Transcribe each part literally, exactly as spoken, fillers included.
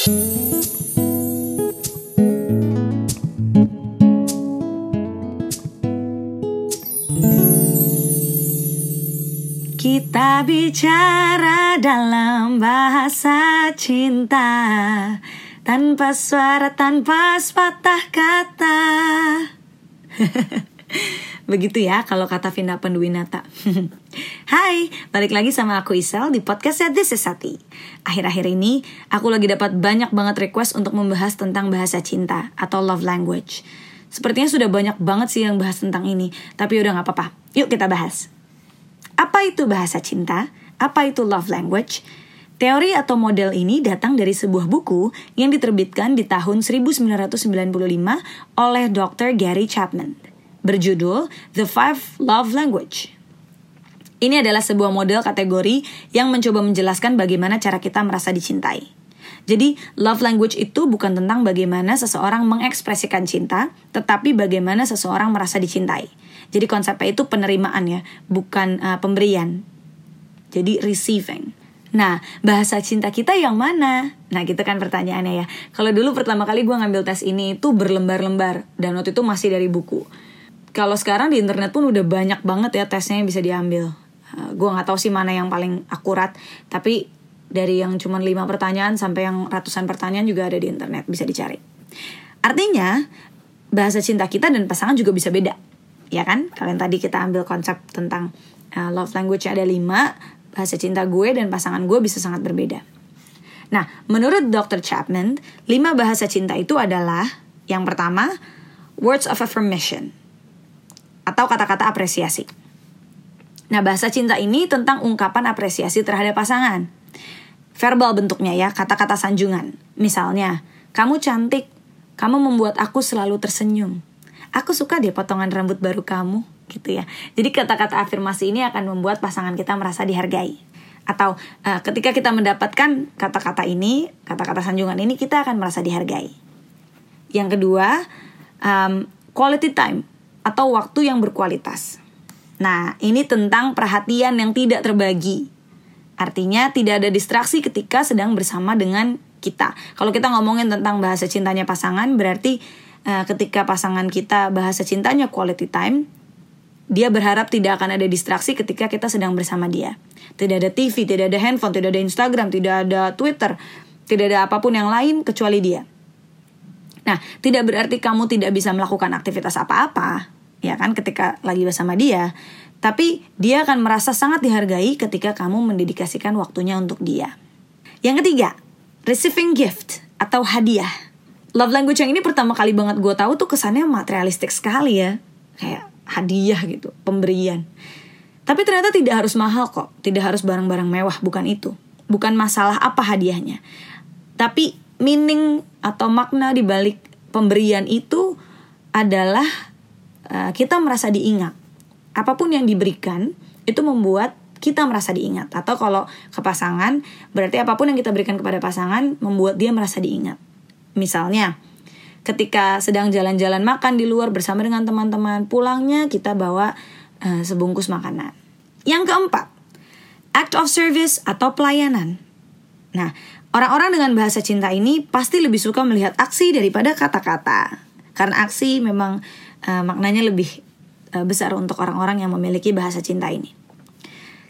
Kita bicara dalam bahasa cinta, tanpa suara, tanpa sepatah kata. Begitu ya kalau kata Vina Panduwinata. Hai, balik lagi sama aku Isel di podcastnya This is Sati. Akhir-akhir ini aku lagi dapat banyak banget request untuk membahas tentang bahasa cinta atau love language. Sepertinya sudah banyak banget sih yang bahas tentang ini, tapi udah gak apa-apa, yuk kita bahas. Apa itu bahasa cinta? Apa itu love language? Teori atau model ini datang dari sebuah buku yang diterbitkan di tahun seribu sembilan ratus sembilan puluh lima oleh doktor Gary Chapman, berjudul The Five Love Languages. Ini adalah sebuah model kategori yang mencoba menjelaskan bagaimana cara kita merasa dicintai. Jadi, love language itu bukan tentang bagaimana seseorang mengekspresikan cinta, tetapi bagaimana seseorang merasa dicintai. Jadi konsepnya itu penerimaan ya, bukan uh, pemberian. Jadi receiving. Nah, bahasa cinta kita yang mana? Nah, gitu kan pertanyaannya ya. Kalau dulu pertama kali gue ngambil tes ini itu berlembar-lembar. Dan waktu itu masih dari buku. Kalau sekarang di internet pun udah banyak banget ya tesnya yang bisa diambil. Uh, gue gak tahu sih mana yang paling akurat. Tapi dari yang cuma lima pertanyaan sampai yang ratusan pertanyaan juga ada di internet. Bisa dicari. Artinya, bahasa cinta kita dan pasangan juga bisa beda. Ya kan, kalian tadi kita ambil konsep tentang uh, love language ada lima, bahasa cinta gue dan pasangan gue bisa sangat berbeda. Nah, menurut doktor Chapman, lima bahasa cinta itu adalah yang pertama, words of affirmation atau kata-kata apresiasi. Nah, bahasa cinta ini tentang ungkapan apresiasi terhadap pasangan. Verbal bentuknya ya, kata-kata sanjungan. Misalnya, kamu cantik, kamu membuat aku selalu tersenyum. Aku suka deh potongan rambut baru kamu, gitu ya. Jadi kata-kata afirmasi ini akan membuat pasangan kita merasa dihargai. Atau uh, ketika kita mendapatkan kata-kata ini, kata-kata sanjungan ini, kita akan merasa dihargai. Yang kedua, um, quality time atau waktu yang berkualitas. Nah, ini tentang perhatian yang tidak terbagi. Artinya tidak ada distraksi ketika sedang bersama dengan kita. Kalau kita ngomongin tentang bahasa cintanya pasangan, berarti ketika pasangan kita bahasa cintanya quality time, dia berharap tidak akan ada distraksi ketika kita sedang bersama dia. Tidak ada T V, tidak ada handphone, tidak ada Instagram, tidak ada Twitter, tidak ada apapun yang lain kecuali dia. Nah, tidak berarti kamu tidak bisa melakukan aktivitas apa-apa, ya kan, ketika lagi bersama dia. Tapi dia akan merasa sangat dihargai ketika kamu mendedikasikan waktunya untuk dia. Yang ketiga, receiving gift atau hadiah. Love language yang ini pertama kali banget gue tahu tuh kesannya materialistik sekali ya. Kayak hadiah gitu, pemberian. Tapi ternyata tidak harus mahal kok. Tidak harus barang-barang mewah, bukan itu. Bukan masalah apa hadiahnya. Tapi meaning atau makna dibalik pemberian itu adalah uh, kita merasa diingat. Apapun yang diberikan itu membuat kita merasa diingat. Atau kalau ke pasangan, berarti apapun yang kita berikan kepada pasangan membuat dia merasa diingat. Misalnya, ketika sedang jalan-jalan makan di luar bersama dengan teman-teman, pulangnya kita bawa uh, sebungkus makanan. Yang keempat, act of service atau pelayanan. Nah, orang-orang dengan bahasa cinta ini pasti lebih suka melihat aksi daripada kata-kata. Karena aksi memang uh, maknanya lebih uh, besar untuk orang-orang yang memiliki bahasa cinta ini.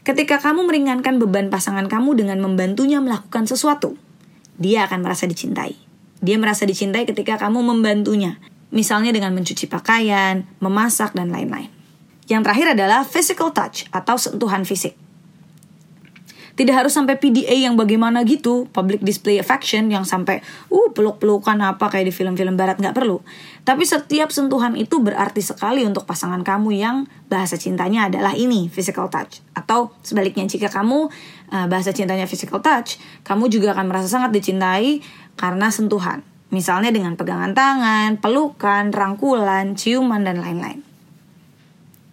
Ketika kamu meringankan beban pasangan kamu dengan membantunya melakukan sesuatu, dia akan merasa dicintai. Dia merasa dicintai ketika kamu membantunya. Misalnya dengan mencuci pakaian, memasak, dan lain-lain. Yang terakhir adalah physical touch atau sentuhan fisik. Tidak harus sampai P D A yang bagaimana gitu, public display affection yang sampai uh peluk-pelukan apa kayak di film-film barat, nggak perlu. Tapi setiap sentuhan itu berarti sekali untuk pasangan kamu yang bahasa cintanya adalah ini, physical touch. Atau sebaliknya, jika kamu uh, bahasa cintanya physical touch, kamu juga akan merasa sangat dicintai karena sentuhan. Misalnya dengan pegangan tangan, pelukan, rangkulan, ciuman, dan lain-lain.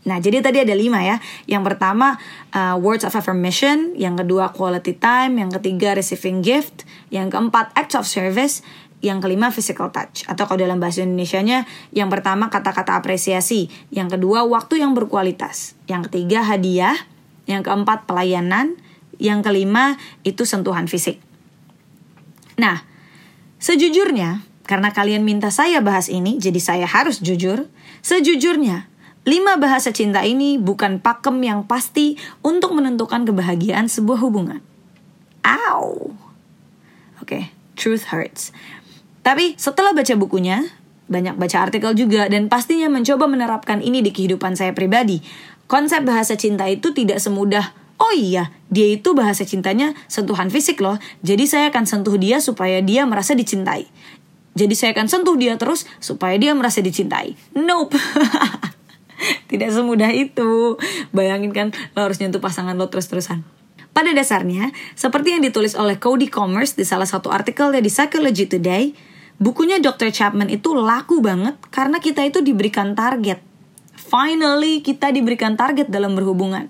Nah, jadi tadi ada lima ya. Yang pertama, uh, words of affirmation. Yang kedua, quality time. Yang ketiga, receiving gift. Yang keempat, acts of service. Yang kelima, physical touch. Atau kalau dalam bahasa Indonesianya, yang pertama, kata-kata apresiasi. Yang kedua, waktu yang berkualitas. Yang ketiga, hadiah. Yang keempat, pelayanan. Yang kelima, itu sentuhan fisik. Nah, Sejujurnya, karena kalian minta saya bahas ini, jadi saya harus jujur. Sejujurnya, lima bahasa cinta ini bukan pakem yang pasti untuk menentukan kebahagiaan sebuah hubungan. Ow. Oke, okay, truth hurts. Tapi setelah baca bukunya, banyak baca artikel juga, dan pastinya mencoba menerapkan ini di kehidupan saya pribadi. Konsep bahasa cinta itu tidak semudah, oh iya, dia itu bahasa cintanya sentuhan fisik loh, jadi saya akan sentuh dia supaya dia merasa dicintai. Jadi saya akan sentuh dia terus supaya dia merasa dicintai. Nope. Tidak semudah itu. Bayangin kan, lo harus nyentuh pasangan lo terus-terusan. Pada dasarnya, seperti yang ditulis oleh Cody Commerce di salah satu artikelnya di Psychology Today, bukunya dokter Chapman itu laku banget karena kita itu diberikan target. Finally, kita diberikan target dalam berhubungan.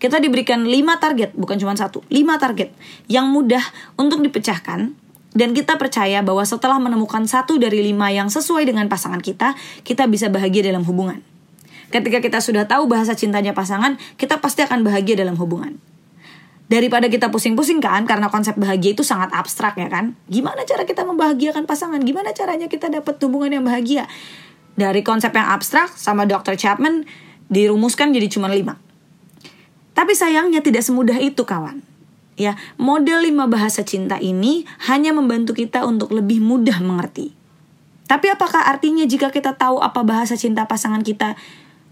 Kita diberikan lima target, bukan cuma satu, lima target yang mudah untuk dipecahkan. Dan kita percaya bahwa setelah menemukan satu dari lima yang sesuai dengan pasangan kita, kita bisa bahagia dalam hubungan. Ketika kita sudah tahu bahasa cintanya pasangan, kita pasti akan bahagia dalam hubungan. Daripada kita pusing-pusing kan, karena konsep bahagia itu sangat abstrak ya kan. Gimana cara kita membahagiakan pasangan? Gimana caranya kita dapat hubungan yang bahagia? Dari konsep yang abstrak sama dokter Chapman dirumuskan jadi cuma lima. Tapi sayangnya tidak semudah itu kawan. Ya, model lima bahasa cinta ini hanya membantu kita untuk lebih mudah mengerti. Tapi apakah artinya jika kita tahu apa bahasa cinta pasangan kita,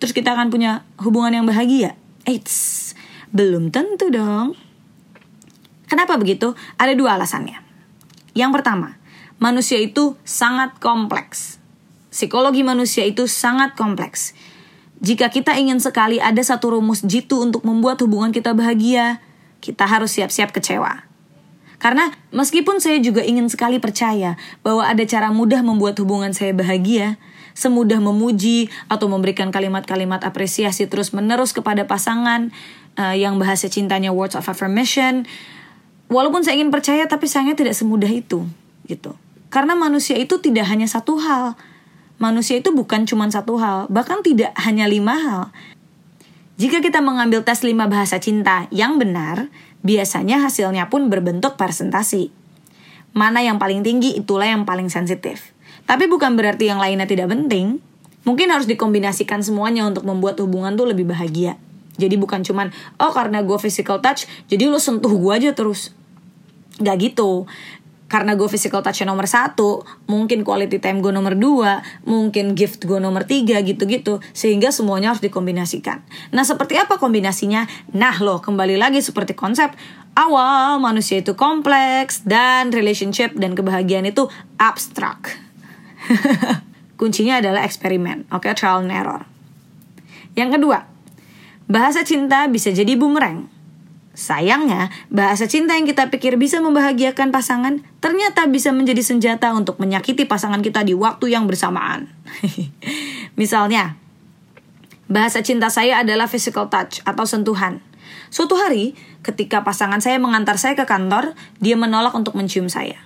terus kita akan punya hubungan yang bahagia? Eits, belum tentu dong. Kenapa begitu? Ada dua alasannya. Yang pertama, manusia itu sangat kompleks. Psikologi manusia itu sangat kompleks. Jika kita ingin sekali ada satu rumus jitu untuk membuat hubungan kita bahagia, kita harus siap-siap kecewa. Karena meskipun saya juga ingin sekali percaya bahwa ada cara mudah membuat hubungan saya bahagia, semudah memuji atau memberikan kalimat-kalimat apresiasi terus-menerus kepada pasangan, Uh, yang bahasa cintanya words of affirmation. Walaupun saya ingin percaya, tapi sayangnya tidak semudah itu gitu. Karena manusia itu tidak hanya satu hal. Manusia itu bukan cuma satu hal, bahkan tidak hanya lima hal. Jika kita mengambil tes lima bahasa cinta yang benar, biasanya hasilnya pun berbentuk persentase. Mana yang paling tinggi, itulah yang paling sensitif. Tapi bukan berarti yang lainnya tidak penting. Mungkin harus dikombinasikan semuanya untuk membuat hubungan tuh lebih bahagia. Jadi bukan cuman, oh karena gue physical touch, jadi lo sentuh gue aja terus. Gak gitu. Karena gue physical touch nomor satu, mungkin quality time gue nomor dua, mungkin gift gue nomor tiga, gitu-gitu. Sehingga semuanya harus dikombinasikan. Nah seperti apa kombinasinya? Nah lo, kembali lagi seperti konsep awal, manusia itu kompleks, dan relationship dan kebahagiaan itu abstrak. Kuncinya adalah eksperimen, oke, okay? Trial and error. Yang kedua, bahasa cinta bisa jadi bumerang. Sayangnya, bahasa cinta yang kita pikir bisa membahagiakan pasangan ternyata bisa menjadi senjata untuk menyakiti pasangan kita di waktu yang bersamaan. Misalnya, bahasa cinta saya adalah physical touch atau sentuhan. Suatu hari, ketika pasangan saya mengantar saya ke kantor, dia menolak untuk mencium saya.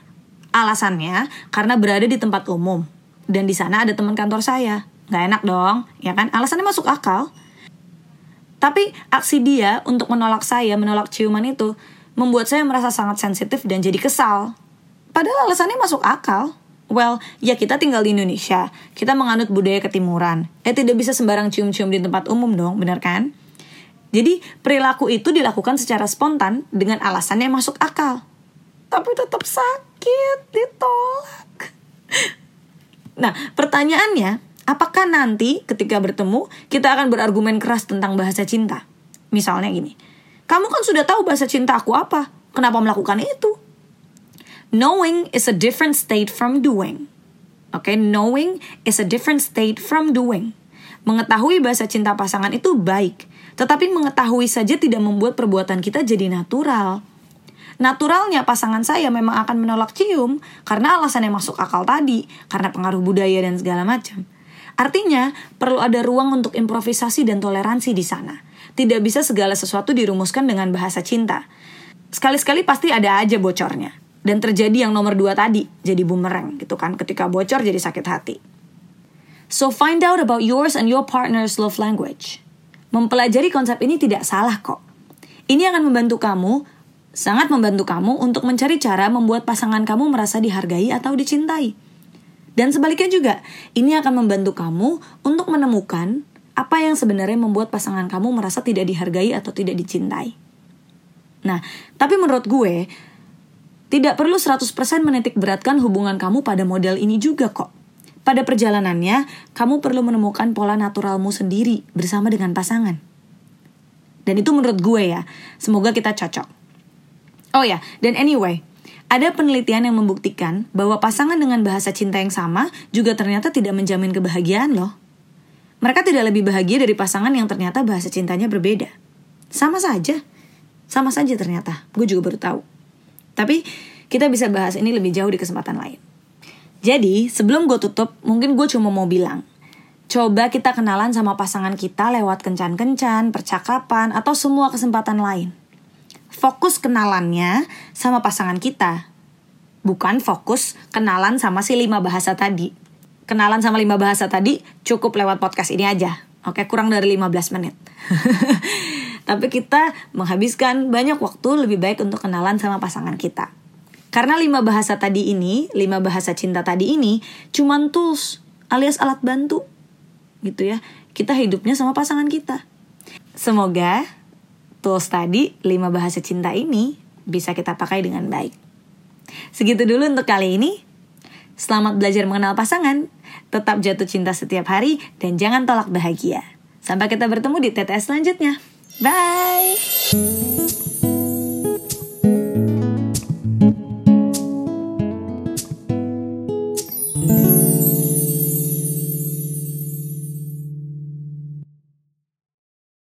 Alasannya, karena berada di tempat umum. Dan di sana ada teman kantor saya. Nggak enak dong, ya kan? Alasannya masuk akal. Tapi aksi dia untuk menolak saya, menolak ciuman itu, membuat saya merasa sangat sensitif dan jadi kesal. Padahal alasannya masuk akal. Well, ya kita tinggal di Indonesia, kita menganut budaya ketimuran. Eh tidak bisa sembarang cium-cium di tempat umum dong, benar kan? Jadi perilaku itu dilakukan secara spontan dengan alasannya masuk akal. Tapi tetap sakit, ditolak. Nah, pertanyaannya, apakah nanti ketika bertemu, kita akan berargumen keras tentang bahasa cinta? Misalnya gini, kamu kan sudah tahu bahasa cinta aku apa, kenapa melakukan itu? Knowing is a different state from doing. Oke, okay? Knowing is a different state from doing. Mengetahui bahasa cinta pasangan itu baik, tetapi mengetahui saja tidak membuat perbuatan kita jadi natural. Naturalnya pasangan saya memang akan menolak cium karena alasan yang masuk akal tadi, karena pengaruh budaya dan segala macam. Artinya, perlu ada ruang untuk improvisasi dan toleransi di sana. Tidak bisa segala sesuatu dirumuskan dengan bahasa cinta. Sekali-sekali pasti ada aja bocornya. Dan terjadi yang nomor dua tadi, jadi bumerang gitu kan. Ketika bocor jadi sakit hati. So find out about yours and your partner's love language. Mempelajari konsep ini tidak salah kok. Ini akan membantu kamu sangat membantu kamu untuk mencari cara membuat pasangan kamu merasa dihargai atau dicintai. Dan sebaliknya juga, ini akan membantu kamu untuk menemukan apa yang sebenarnya membuat pasangan kamu merasa tidak dihargai atau tidak dicintai. Nah, tapi menurut gue, tidak perlu seratus persen menitik beratkan hubungan kamu pada model ini juga kok. Pada perjalanannya, kamu perlu menemukan pola naturalmu sendiri bersama dengan pasangan. Dan itu menurut gue ya, semoga kita cocok. Oh ya, dan anyway, ada penelitian yang membuktikan bahwa pasangan dengan bahasa cinta yang sama juga ternyata tidak menjamin kebahagiaan loh. Mereka tidak lebih bahagia dari pasangan yang ternyata bahasa cintanya berbeda. Sama saja, sama saja ternyata, gue juga baru tahu. Tapi kita bisa bahas ini lebih jauh di kesempatan lain. Jadi sebelum gue tutup, mungkin gue cuma mau bilang, coba kita kenalan sama pasangan kita lewat kencan-kencan, percakapan, atau semua kesempatan lain. Fokus kenalannya sama pasangan kita. Bukan fokus kenalan sama si lima bahasa tadi. Kenalan sama lima bahasa tadi cukup lewat podcast ini aja. Oke, kurang dari lima belas menit. Tapi kita menghabiskan banyak waktu lebih baik untuk kenalan sama pasangan kita. Karena lima bahasa tadi ini, lima bahasa cinta tadi ini, cuman tools alias alat bantu. Gitu ya, kita hidupnya sama pasangan kita. Semoga tools tadi, lima bahasa cinta ini bisa kita pakai dengan baik. Segitu dulu untuk kali ini. Selamat belajar mengenal pasangan. Tetap jatuh cinta setiap hari dan jangan tolak bahagia. Sampai kita bertemu di T T S selanjutnya. Bye!